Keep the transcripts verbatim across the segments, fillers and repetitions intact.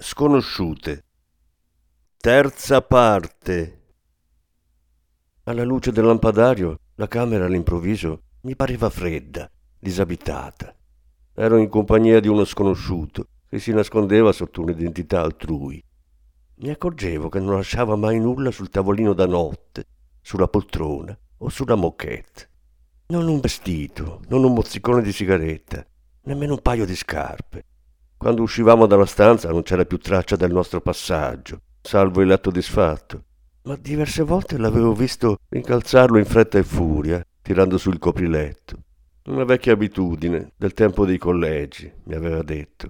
Sconosciute. Terza parte. Alla luce del lampadario, la camera all'improvviso mi pareva fredda, disabitata. Ero in compagnia di uno sconosciuto che si nascondeva sotto un'identità altrui. Mi accorgevo che non lasciava mai nulla sul tavolino da notte, sulla poltrona o sulla moquette. Non un vestito, non un mozzicone di sigaretta, nemmeno un paio di scarpe. Quando uscivamo dalla stanza non c'era più traccia del nostro passaggio, salvo il atto disfatto, ma diverse volte l'avevo visto incalzarlo in fretta e furia, tirando sul copriletto. Una vecchia abitudine del tempo dei collegi, mi aveva detto.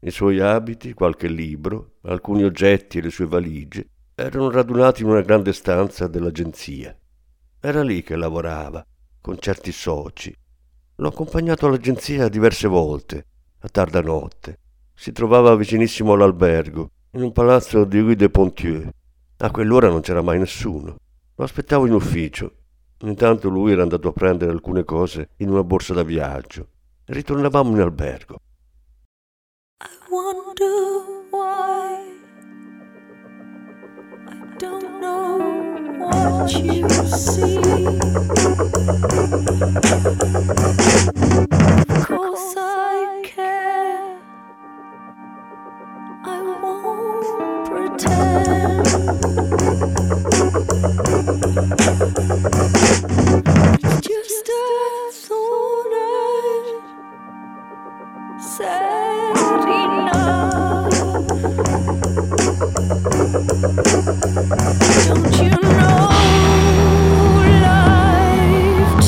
I suoi abiti, qualche libro, alcuni oggetti e le sue valigie erano radunati in una grande stanza dell'agenzia. Era lì che lavorava, con certi soci. L'ho accompagnato all'agenzia diverse volte, a tarda notte. Si trovava vicinissimo all'albergo, in un palazzo di Rue de Ponthieu. A quell'ora non c'era mai nessuno. Lo aspettavo in ufficio. Intanto lui era andato a prendere alcune cose in una borsa da viaggio. Ritornavamo in albergo. I wonder why I don't know. What you see, of course I care, I won't pretend, it's just a thought, sad enough, don't you know? We'll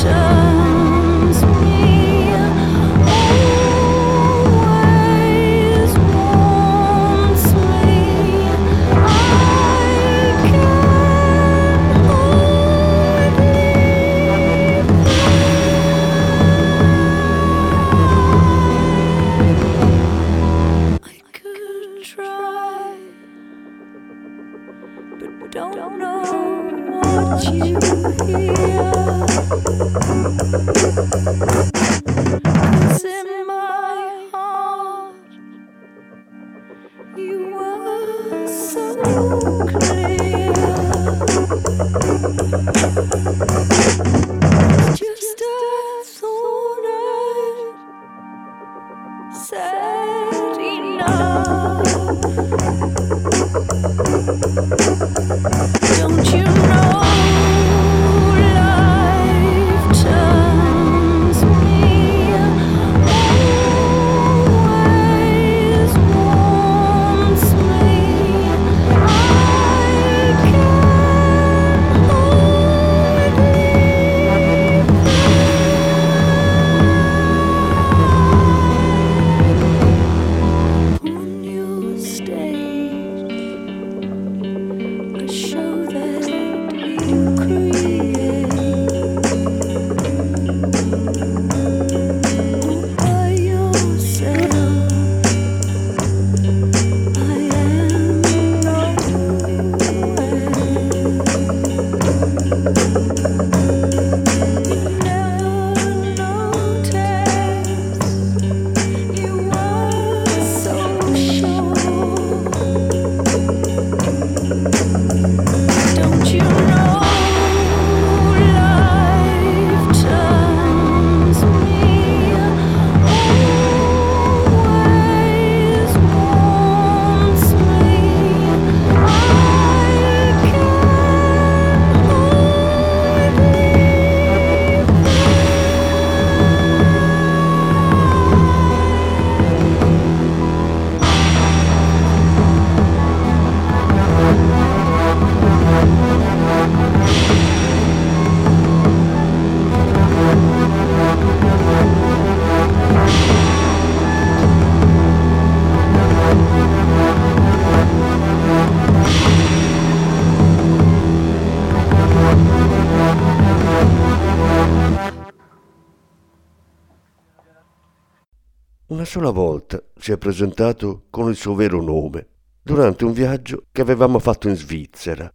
sola volta si è presentato con il suo vero nome durante un viaggio che avevamo fatto in Svizzera.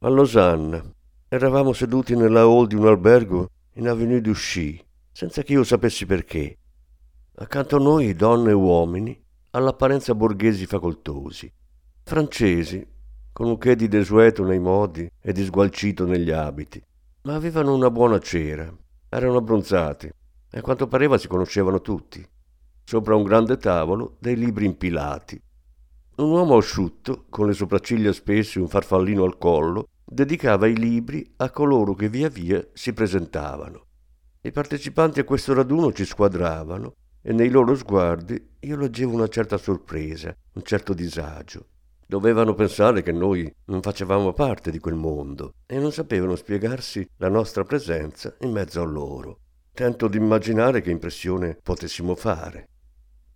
A Losanna eravamo seduti nella hall di un albergo in Avenue du Chie, senza che io sapessi perché. Accanto a noi donne e uomini all'apparenza borghesi facoltosi, francesi, con un che di desueto nei modi e di sgualcito negli abiti, ma avevano una buona cera, erano abbronzati e a quanto pareva si conoscevano tutti. Sopra un grande tavolo dei libri impilati. Un uomo asciutto, con le sopracciglia spesse e un farfallino al collo, dedicava i libri a coloro che via via si presentavano. I partecipanti a questo raduno ci squadravano e nei loro sguardi io leggevo una certa sorpresa, un certo disagio. Dovevano pensare che noi non facevamo parte di quel mondo e non sapevano spiegarsi la nostra presenza in mezzo a loro. Tento di immaginare che impressione potessimo fare.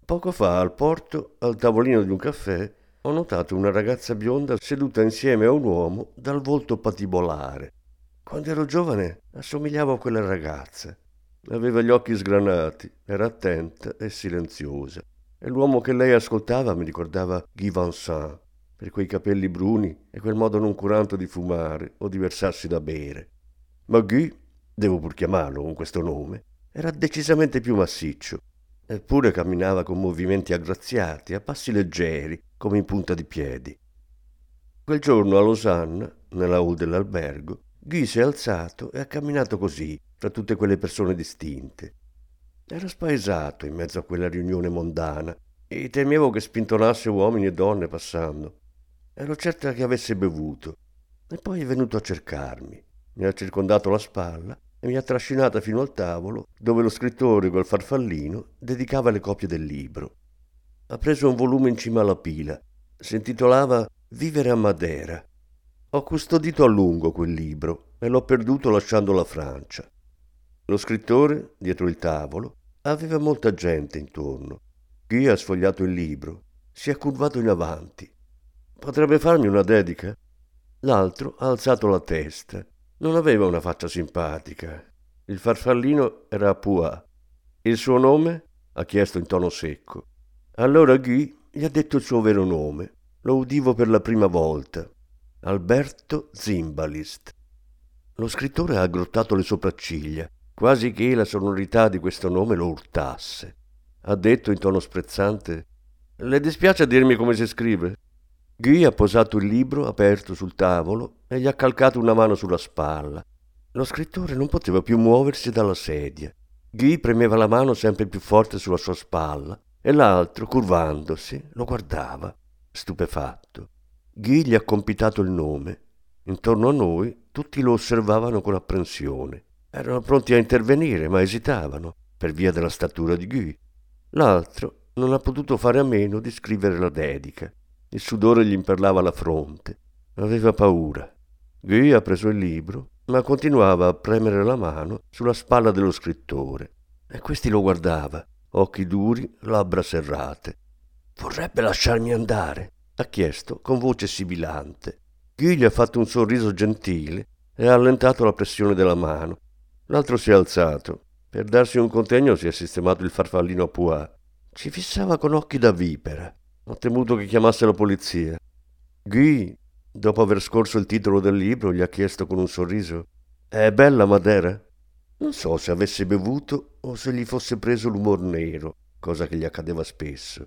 Poco fa al porto, al tavolino di un caffè, ho notato una ragazza bionda seduta insieme a un uomo dal volto patibolare. Quando ero giovane assomigliavo a quella ragazza. Aveva gli occhi sgranati, era attenta e silenziosa. E l'uomo che lei ascoltava mi ricordava Guy Vincent, per quei capelli bruni e quel modo noncurante di fumare o di versarsi da bere. Ma Guy, devo pur chiamarlo con questo nome, era decisamente più massiccio, eppure camminava con movimenti aggraziati, a passi leggeri, come in punta di piedi. Quel giorno a Losanna, nella hall dell'albergo, Guy si è alzato e ha camminato così, tra tutte quelle persone distinte. Era spaesato in mezzo a quella riunione mondana e temevo che spintonasse uomini e donne passando. Ero certa che avesse bevuto e poi è venuto a cercarmi. Mi ha circondato la spalla e mi ha trascinata fino al tavolo dove lo scrittore col farfallino dedicava le copie del libro. Ha preso un volume in cima alla pila. Si intitolava Vivere a Madera. Ho custodito a lungo quel libro e l'ho perduto lasciando la Francia. Lo scrittore, dietro il tavolo, aveva molta gente intorno. Chi ha sfogliato il libro si è curvato in avanti. Potrebbe farmi una dedica? L'altro ha alzato la testa. Non aveva una faccia simpatica. Il farfallino era a Pua. Il suo nome? Ha chiesto in tono secco. Allora Guy gli ha detto il suo vero nome. Lo udivo per la prima volta. Alberto Zimbalist. Lo scrittore ha aggrottato le sopracciglia, quasi che la sonorità di questo nome lo urtasse. Ha detto in tono sprezzante: «Le dispiace dirmi come si scrive?» Guy ha posato il libro aperto sul tavolo e gli ha calcato una mano sulla spalla. Lo scrittore non poteva più muoversi dalla sedia. Guy premeva la mano sempre più forte sulla sua spalla e l'altro, curvandosi, lo guardava, stupefatto. Guy gli ha compitato il nome. Intorno a noi tutti lo osservavano con apprensione. Erano pronti a intervenire, ma esitavano, per via della statura di Guy. L'altro non ha potuto fare a meno di scrivere la dedica. Il sudore gli imperlava la fronte. Aveva paura. Guy ha preso il libro, ma continuava a premere la mano sulla spalla dello scrittore. E questi lo guardava, occhi duri, labbra serrate. «Vorrebbe lasciarmi andare?» ha chiesto con voce sibilante. Guy gli ha fatto un sorriso gentile e ha allentato la pressione della mano. L'altro si è alzato. Per darsi un contegno si è sistemato il farfallino a Pois. Ci fissava con occhi da vipera. Ho temuto che chiamasse la polizia. Guy, dopo aver scorso il titolo del libro, gli ha chiesto con un sorriso: «È bella Madera?» Non so se avesse bevuto o se gli fosse preso l'umor nero, cosa che gli accadeva spesso.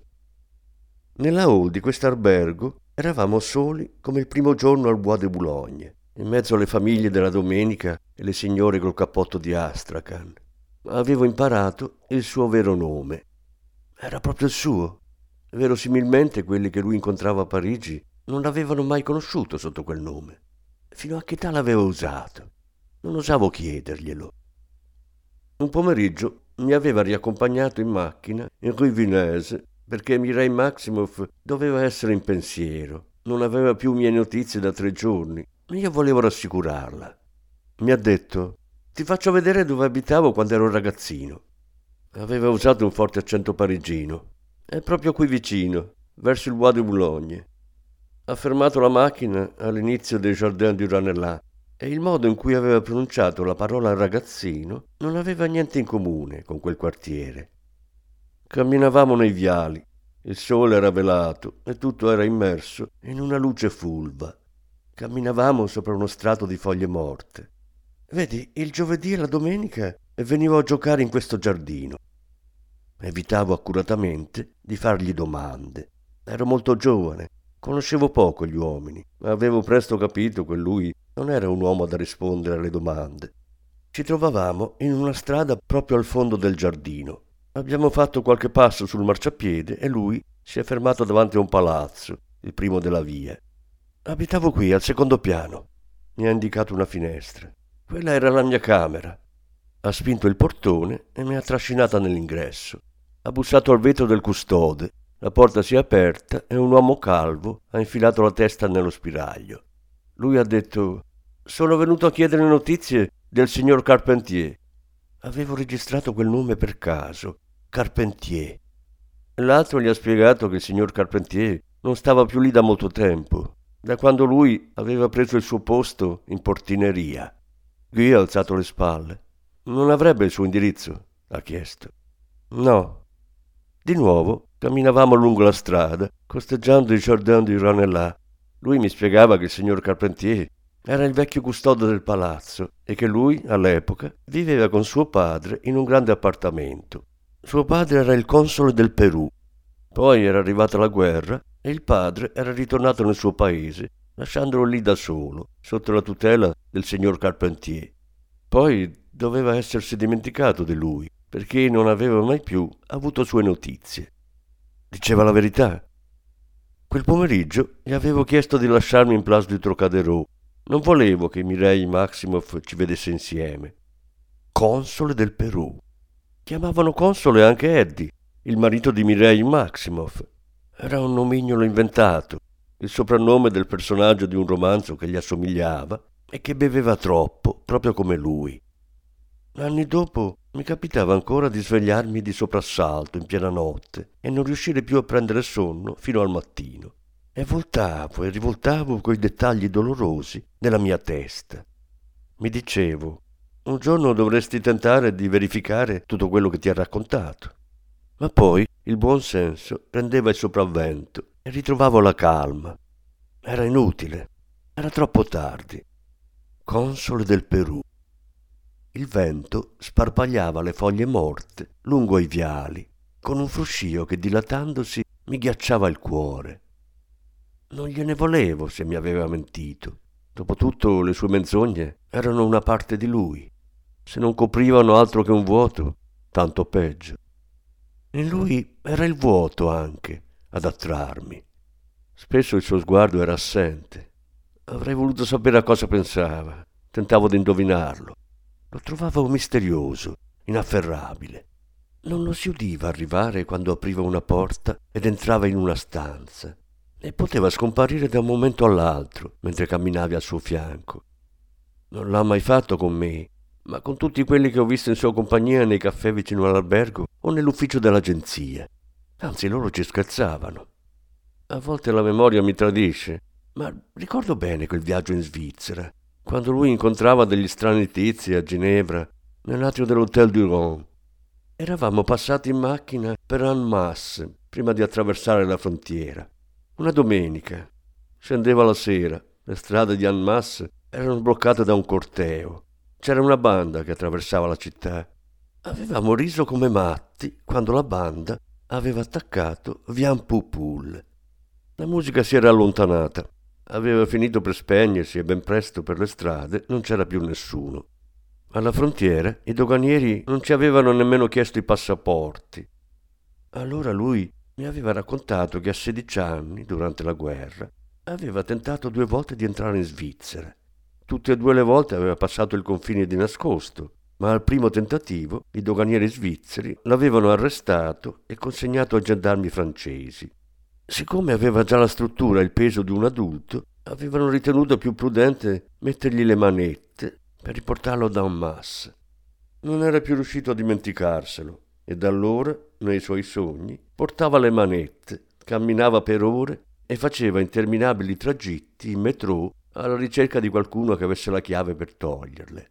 Nella hall di quest'albergo eravamo soli come il primo giorno al Bois de Boulogne, in mezzo alle famiglie della domenica e le signore col cappotto di astracan. Avevo imparato il suo vero nome. Era proprio il suo. Verosimilmente quelli che lui incontrava a Parigi non l'avevano mai conosciuto sotto quel nome. Fino a che età l'aveva usato? Non osavo chiederglielo. Un pomeriggio mi aveva riaccompagnato in macchina in Rue Villeneuve perché Mireille Maximoff doveva essere in pensiero. Non aveva più mie notizie da tre giorni e io volevo rassicurarla. Mi ha detto: «Ti faccio vedere dove abitavo quando ero ragazzino». Aveva usato un forte accento parigino. «È proprio qui vicino, verso il Bois de Boulogne». Ha fermato la macchina all'inizio dei Jardins du Ranelagh e il modo in cui aveva pronunciato la parola ragazzino non aveva niente in comune con quel quartiere. Camminavamo nei viali, il sole era velato e tutto era immerso in una luce fulva. Camminavamo sopra uno strato di foglie morte. Vedi, il giovedì e la domenica venivo a giocare in questo giardino. Evitavo accuratamente di fargli domande. Ero molto giovane, conoscevo poco gli uomini, ma avevo presto capito che lui non era un uomo da rispondere alle domande. Ci trovavamo in una strada proprio al fondo del giardino. Abbiamo fatto qualche passo sul marciapiede e lui si è fermato davanti a un palazzo, il primo della via. Abitavo qui, al secondo piano. Mi ha indicato una finestra. Quella era la mia camera. Ha spinto il portone e mi ha trascinata nell'ingresso. Ha bussato al vetro del custode. La porta si è aperta e un uomo calvo ha infilato la testa nello spiraglio. Lui ha detto: «Sono venuto a chiedere notizie del signor Carpentier». Avevo registrato quel nome per caso, Carpentier. L'altro gli ha spiegato che il signor Carpentier non stava più lì da molto tempo, da quando lui aveva preso il suo posto in portineria. Guy ha alzato le spalle. «Non avrebbe il suo indirizzo?» ha chiesto. «No». Di nuovo camminavamo lungo la strada, costeggiando i Jardins du Ranelagh. Lui mi spiegava che il signor Carpentier era il vecchio custode del palazzo e che lui, all'epoca, viveva con suo padre in un grande appartamento. Suo padre era il console del Perù. Poi era arrivata la guerra e il padre era ritornato nel suo paese, lasciandolo lì da solo, sotto la tutela del signor Carpentier. Poi doveva essersi dimenticato di lui, perché non aveva mai più avuto sue notizie. Diceva la verità. Quel pomeriggio gli avevo chiesto di lasciarmi in Place du Trocadéro. Non volevo che Mireille Maximoff ci vedesse insieme. Console del Perù. Chiamavano console anche Eddie, il marito di Mireille Maximoff. Era un nomignolo inventato, il soprannome del personaggio di un romanzo che gli assomigliava e che beveva troppo, proprio come lui. Anni dopo mi capitava ancora di svegliarmi di soprassalto in piena notte e non riuscire più a prendere sonno fino al mattino. E voltavo e rivoltavo coi dettagli dolorosi della mia testa. Mi dicevo: un giorno dovresti tentare di verificare tutto quello che ti ha raccontato. Ma poi il buon senso prendeva il sopravvento e ritrovavo la calma. Era inutile, era troppo tardi. Console del Perù. Il vento sparpagliava le foglie morte lungo i viali, con un fruscio che dilatandosi mi ghiacciava il cuore. Non gliene volevo se mi aveva mentito. Dopotutto le sue menzogne erano una parte di lui. Se non coprivano altro che un vuoto, tanto peggio. In lui era il vuoto anche ad attrarmi. Spesso il suo sguardo era assente. Avrei voluto sapere a cosa pensava. Tentavo di indovinarlo. Lo trovavo misterioso, inafferrabile. Non lo si udiva arrivare quando apriva una porta ed entrava in una stanza. E poteva scomparire da un momento all'altro mentre camminavi al suo fianco. Non l'ha mai fatto con me, ma con tutti quelli che ho visto in sua compagnia nei caffè vicino all'albergo o nell'ufficio dell'agenzia. Anzi, loro ci scherzavano. A volte la memoria mi tradisce, ma ricordo bene quel viaggio in Svizzera, quando lui incontrava degli strani tizi a Ginevra, nell'atrio dell'Hôtel du Rhône. Eravamo passati in macchina per Annemasse prima di attraversare la frontiera. Una domenica. Scendeva la sera, le strade di Annemasse erano bloccate da un corteo. C'era una banda che attraversava la città. Avevamo riso come matti quando la banda aveva attaccato Vian Poupoule. La musica si era allontanata. Aveva finito per spegnersi e ben presto per le strade non c'era più nessuno. Alla frontiera i doganieri non ci avevano nemmeno chiesto i passaporti. Allora lui mi aveva raccontato che a sedici anni, durante la guerra, aveva tentato due volte di entrare in Svizzera. Tutte e due le volte aveva passato il confine di nascosto, ma al primo tentativo i doganieri svizzeri l'avevano arrestato e consegnato a gendarmi francesi. Siccome aveva già la struttura e il peso di un adulto, avevano ritenuto più prudente mettergli le manette per riportarlo da Annemasse. Non era più riuscito a dimenticarselo e da allora, nei suoi sogni, portava le manette, camminava per ore e faceva interminabili tragitti in metro alla ricerca di qualcuno che avesse la chiave per toglierle.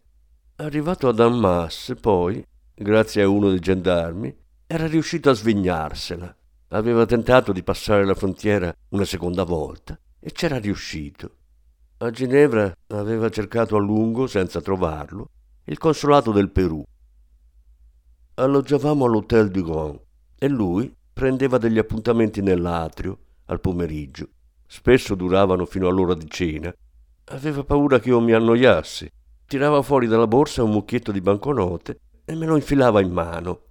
Arrivato ad Annemasse, poi, grazie a uno dei gendarmi, era riuscito a svignarsela. Aveva tentato di passare la frontiera una seconda volta e c'era riuscito. A Ginevra aveva cercato a lungo, senza trovarlo, il consolato del Perù. Alloggiavamo all'Hôtel du Grand e lui prendeva degli appuntamenti nell'atrio al pomeriggio. Spesso duravano fino all'ora di cena. Aveva paura che io mi annoiassi. Tirava fuori dalla borsa un mucchietto di banconote e me lo infilava in mano.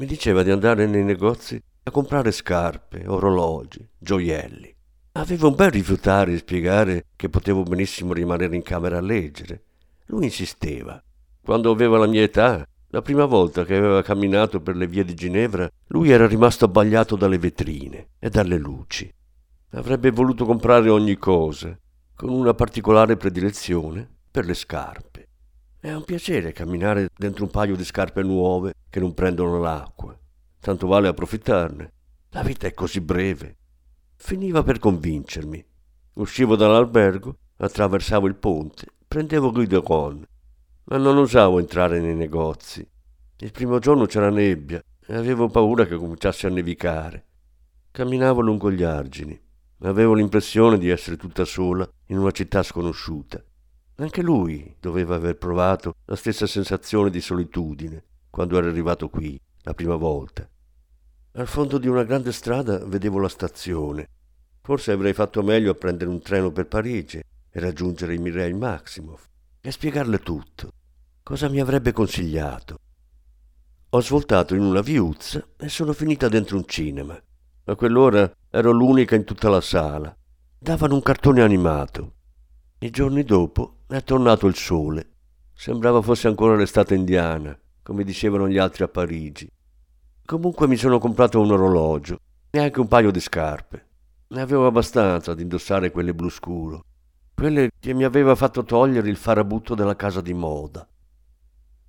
Mi diceva di andare nei negozi a comprare scarpe, orologi, gioielli. Aveva un bel rifiutare e spiegare che potevo benissimo rimanere in camera a leggere. Lui insisteva. Quando aveva la mia età, la prima volta che aveva camminato per le vie di Ginevra, lui era rimasto abbagliato dalle vetrine e dalle luci. Avrebbe voluto comprare ogni cosa, con una particolare predilezione per le scarpe. È un piacere camminare dentro un paio di scarpe nuove che non prendono l'acqua. Tanto vale approfittarne. La vita è così breve. Finiva per convincermi. Uscivo dall'albergo, attraversavo il ponte, prendevo Rue de Rhône, ma non osavo entrare nei negozi. Il primo giorno c'era nebbia e avevo paura che cominciasse a nevicare. Camminavo lungo gli argini. Avevo l'impressione di essere tutta sola in una città sconosciuta. Anche lui doveva aver provato la stessa sensazione di solitudine quando era arrivato qui la prima volta. Al fondo di una grande strada vedevo la stazione. Forse avrei fatto meglio a prendere un treno per Parigi e raggiungere Mireille Maximoff e spiegarle tutto. Cosa mi avrebbe consigliato? Ho svoltato in una viuzza e sono finita dentro un cinema. A quell'ora ero l'unica in tutta la sala. Davano un cartone animato. I giorni dopo è tornato il sole. Sembrava fosse ancora l'estate indiana, come dicevano gli altri a Parigi. Comunque mi sono comprato un orologio e anche un paio di scarpe. Ne avevo abbastanza ad indossare quelle blu scuro, quelle che mi aveva fatto togliere il farabutto della casa di moda.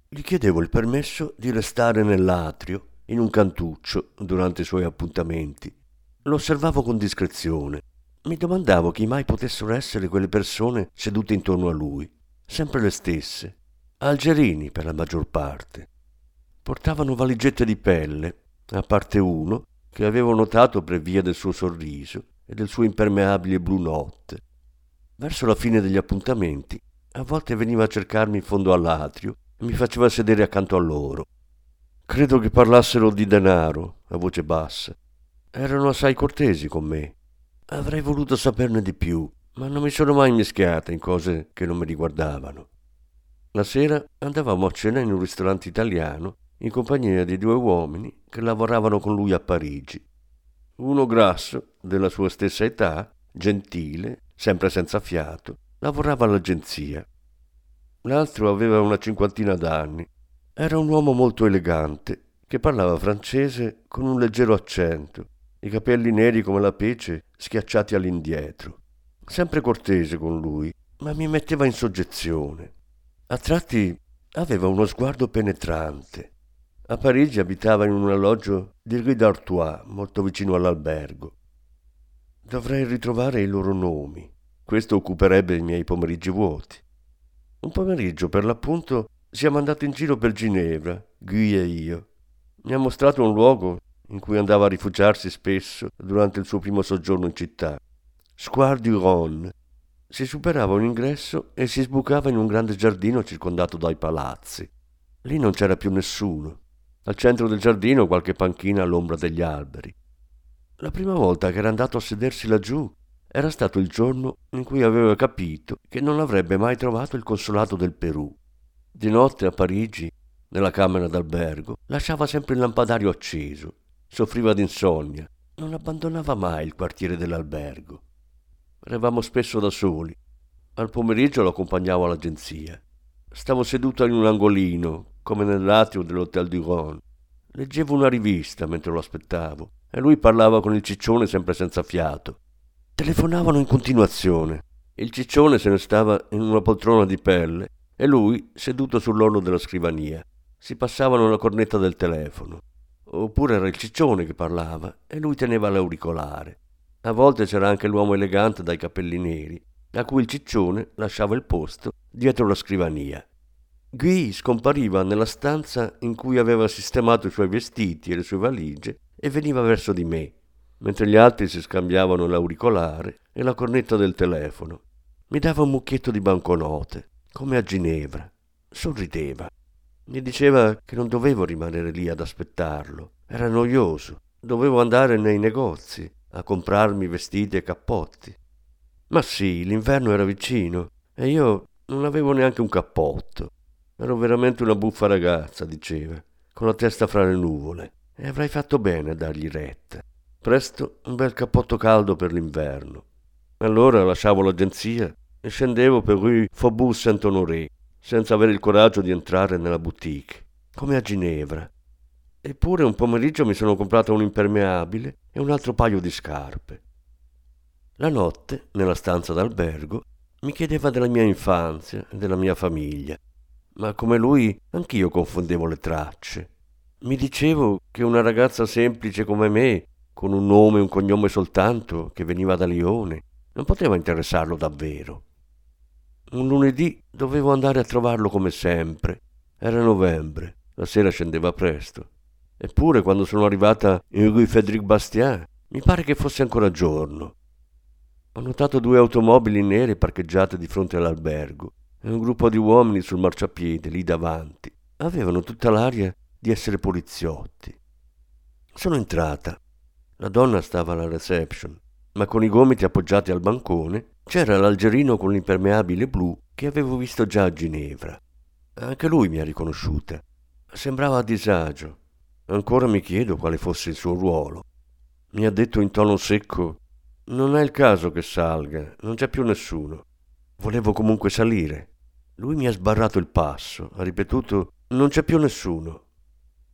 Gli chiedevo il permesso di restare nell'atrio, in un cantuccio, durante i suoi appuntamenti. Lo osservavo con discrezione. Mi domandavo chi mai potessero essere quelle persone sedute intorno a lui, sempre le stesse, algerini per la maggior parte. Portavano valigette di pelle, a parte uno che avevo notato per via del suo sorriso e del suo impermeabile blu notte. Verso la fine degli appuntamenti, a volte veniva a cercarmi in fondo all'atrio e mi faceva sedere accanto a loro. Credo che parlassero di denaro, a voce bassa. Erano assai cortesi con me. Avrei voluto saperne di più, ma non mi sono mai mischiata in cose che non mi riguardavano. La sera andavamo a cena in un ristorante italiano in compagnia di due uomini che lavoravano con lui a Parigi. Uno grasso, della sua stessa età, gentile, sempre senza fiato, lavorava all'agenzia. L'altro aveva una cinquantina d'anni. Era un uomo molto elegante, che parlava francese con un leggero accento, i capelli neri come la pece schiacciati all'indietro. Sempre cortese con lui, ma mi metteva in soggezione. A tratti aveva uno sguardo penetrante. A Parigi abitava in un alloggio di Rue d'Artois, molto vicino all'albergo. Dovrei ritrovare i loro nomi. Questo occuperebbe i miei pomeriggi vuoti. Un pomeriggio, per l'appunto, siamo andati in giro per Ginevra, Guy e io. Mi ha mostrato un luogo in cui andava a rifugiarsi spesso durante il suo primo soggiorno in città. Square du Rhône. Si superava un ingresso e si sbucava in un grande giardino circondato dai palazzi. Lì non c'era più nessuno. Al centro del giardino qualche panchina all'ombra degli alberi. La prima volta che era andato a sedersi laggiù era stato il giorno in cui aveva capito che non avrebbe mai trovato il consolato del Perù. Di notte a Parigi, nella camera d'albergo, lasciava sempre il lampadario acceso. Soffriva d'insonnia. Non abbandonava mai il quartiere dell'albergo. Eravamo spesso da soli. Al pomeriggio lo accompagnavo all'agenzia. Stavo seduta in un angolino, come nell'atrio dell'Hôtel du Rhône. Leggevo una rivista mentre lo aspettavo e lui parlava con il ciccione sempre senza fiato. Telefonavano in continuazione. Il ciccione se ne stava in una poltrona di pelle e lui seduto sull'orlo della scrivania. Si passavano la cornetta del telefono. Oppure era il ciccione che parlava e lui teneva l'auricolare. A volte c'era anche l'uomo elegante dai capelli neri, a cui il ciccione lasciava il posto dietro la scrivania. Guy scompariva nella stanza in cui aveva sistemato i suoi vestiti e le sue valigie e veniva verso di me, mentre gli altri si scambiavano l'auricolare e la cornetta del telefono. Mi dava un mucchietto di banconote, come a Ginevra. Sorrideva. Mi diceva che non dovevo rimanere lì ad aspettarlo. Era noioso. Dovevo andare nei negozi a comprarmi vestiti e cappotti. Ma sì, l'inverno era vicino e io non avevo neanche un cappotto. Ero veramente una buffa ragazza, diceva, con la testa fra le nuvole, e avrei fatto bene a dargli retta. Presto un bel cappotto caldo per l'inverno. Allora lasciavo l'agenzia e scendevo per Rue Faubourg Saint-Honoré, senza avere il coraggio di entrare nella boutique, come a Ginevra. Eppure un pomeriggio mi sono comprata un impermeabile e un altro paio di scarpe. La notte, nella stanza d'albergo, mi chiedeva della mia infanzia e della mia famiglia, ma come lui anch'io confondevo le tracce. Mi dicevo che una ragazza semplice come me, con un nome e un cognome soltanto, che veniva da Lione, non poteva interessarlo davvero. Un lunedì dovevo andare a trovarlo come sempre. Era novembre, la sera scendeva presto. Eppure quando sono arrivata in Rue Frédéric Bastiat, mi pare che fosse ancora giorno. Ho notato due automobili nere parcheggiate di fronte all'albergo e un gruppo di uomini sul marciapiede lì davanti. Avevano tutta l'aria di essere poliziotti. Sono entrata. La donna stava alla reception, ma con i gomiti appoggiati al bancone c'era l'algerino con l'impermeabile blu che avevo visto già a Ginevra. Anche lui mi ha riconosciuta. Sembrava a disagio. Ancora mi chiedo quale fosse il suo ruolo. Mi ha detto in tono secco: «Non è il caso che salga, non c'è più nessuno». Volevo comunque salire. Lui mi ha sbarrato il passo, ha ripetuto «Non c'è più nessuno».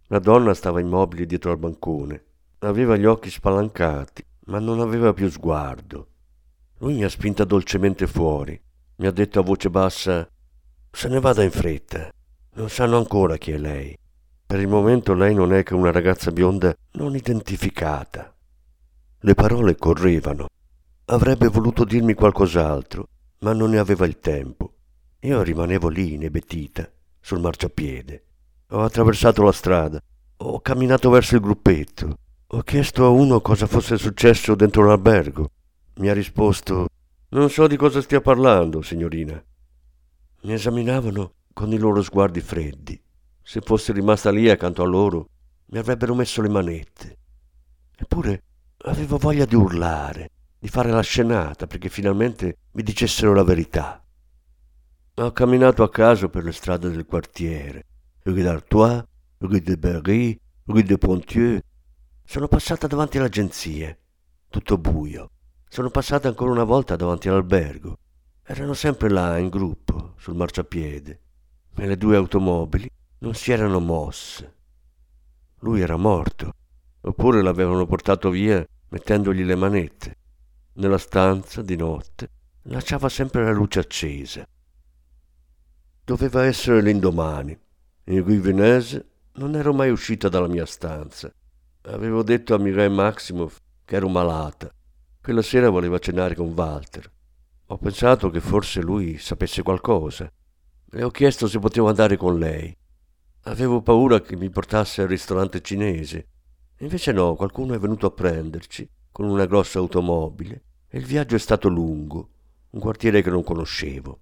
La donna stava immobile dietro al bancone. Aveva gli occhi spalancati, ma non aveva più sguardo. Lui mi ha spinta dolcemente fuori. Mi ha detto a voce bassa «Se ne vada in fretta, non sanno ancora chi è lei. Per il momento lei non è che una ragazza bionda non identificata». Le parole correvano. Avrebbe voluto dirmi qualcos'altro, ma non ne aveva il tempo. Io rimanevo lì, inebetita, sul marciapiede. Ho attraversato la strada, ho camminato verso il gruppetto, ho chiesto a uno cosa fosse successo dentro l'albergo. Mi ha risposto: «Non so di cosa stia parlando, signorina». Mi esaminavano con i loro sguardi freddi. Se fossi rimasta lì accanto a loro, mi avrebbero messo le manette. Eppure avevo voglia di urlare, di fare la scenata, perché finalmente mi dicessero la verità. Ho camminato a caso per le strade del quartiere, Rue d'Artois, Rue de Berry, Rue de Ponthieu. Sono passata davanti all'agenzia, tutto buio. Sono passata ancora una volta davanti all'albergo. Erano sempre là, in gruppo, sul marciapiede, e le due automobili non si erano mosse. Lui era morto. Oppure l'avevano portato via mettendogli le manette. Nella stanza, di notte, lasciava sempre la luce accesa. Doveva essere l'indomani. In Rue Villeneuve non ero mai uscita dalla mia stanza. Avevo detto a Mireille Maximoff che ero malata. Quella sera voleva cenare con Walter. Ho pensato che forse lui sapesse qualcosa. Le ho chiesto se potevo andare con lei. Avevo paura che mi portasse al ristorante cinese. Invece no, qualcuno è venuto a prenderci con una grossa automobile e il viaggio è stato lungo, un quartiere che non conoscevo.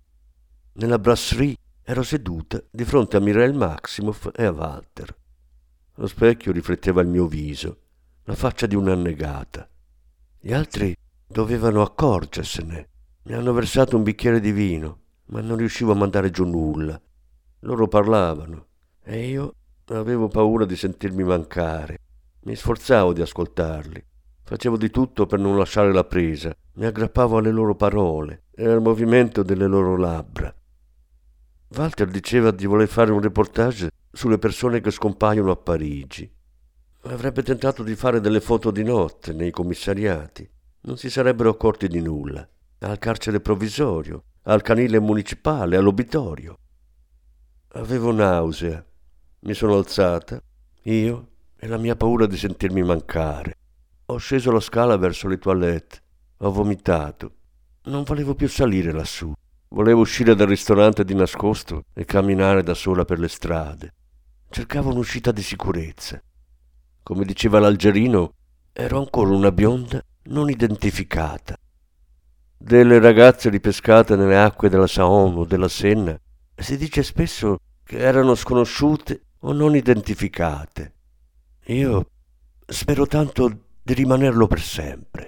Nella brasserie ero seduta di fronte a Mireille Maximoff e a Walter. Lo specchio rifletteva il mio viso, la faccia di un'annegata. Gli altri dovevano accorgersene. Mi hanno versato un bicchiere di vino, ma non riuscivo a mandare giù nulla. Loro parlavano e io avevo paura di sentirmi mancare. Mi sforzavo di ascoltarli, facevo di tutto per non lasciare la presa, mi aggrappavo alle loro parole e al movimento delle loro labbra. Walter diceva di voler fare un reportage sulle persone che scompaiono a Parigi. Avrebbe tentato di fare delle foto di notte nei commissariati. Non si sarebbero accorti di nulla. Al carcere provvisorio, al canile municipale, all'obitorio. Avevo nausea. Mi sono alzata, io e la mia paura di sentirmi mancare. Ho sceso la scala verso le toilette. Ho vomitato. Non volevo più salire lassù. Volevo uscire dal ristorante di nascosto e camminare da sola per le strade. Cercavo un'uscita di sicurezza. Come diceva l'algerino, ero ancora una bionda non identificata. Delle ragazze ripescate nelle acque della Saône o della Senna si dice spesso che erano sconosciute o non identificate. Io spero tanto di rimanerlo per sempre.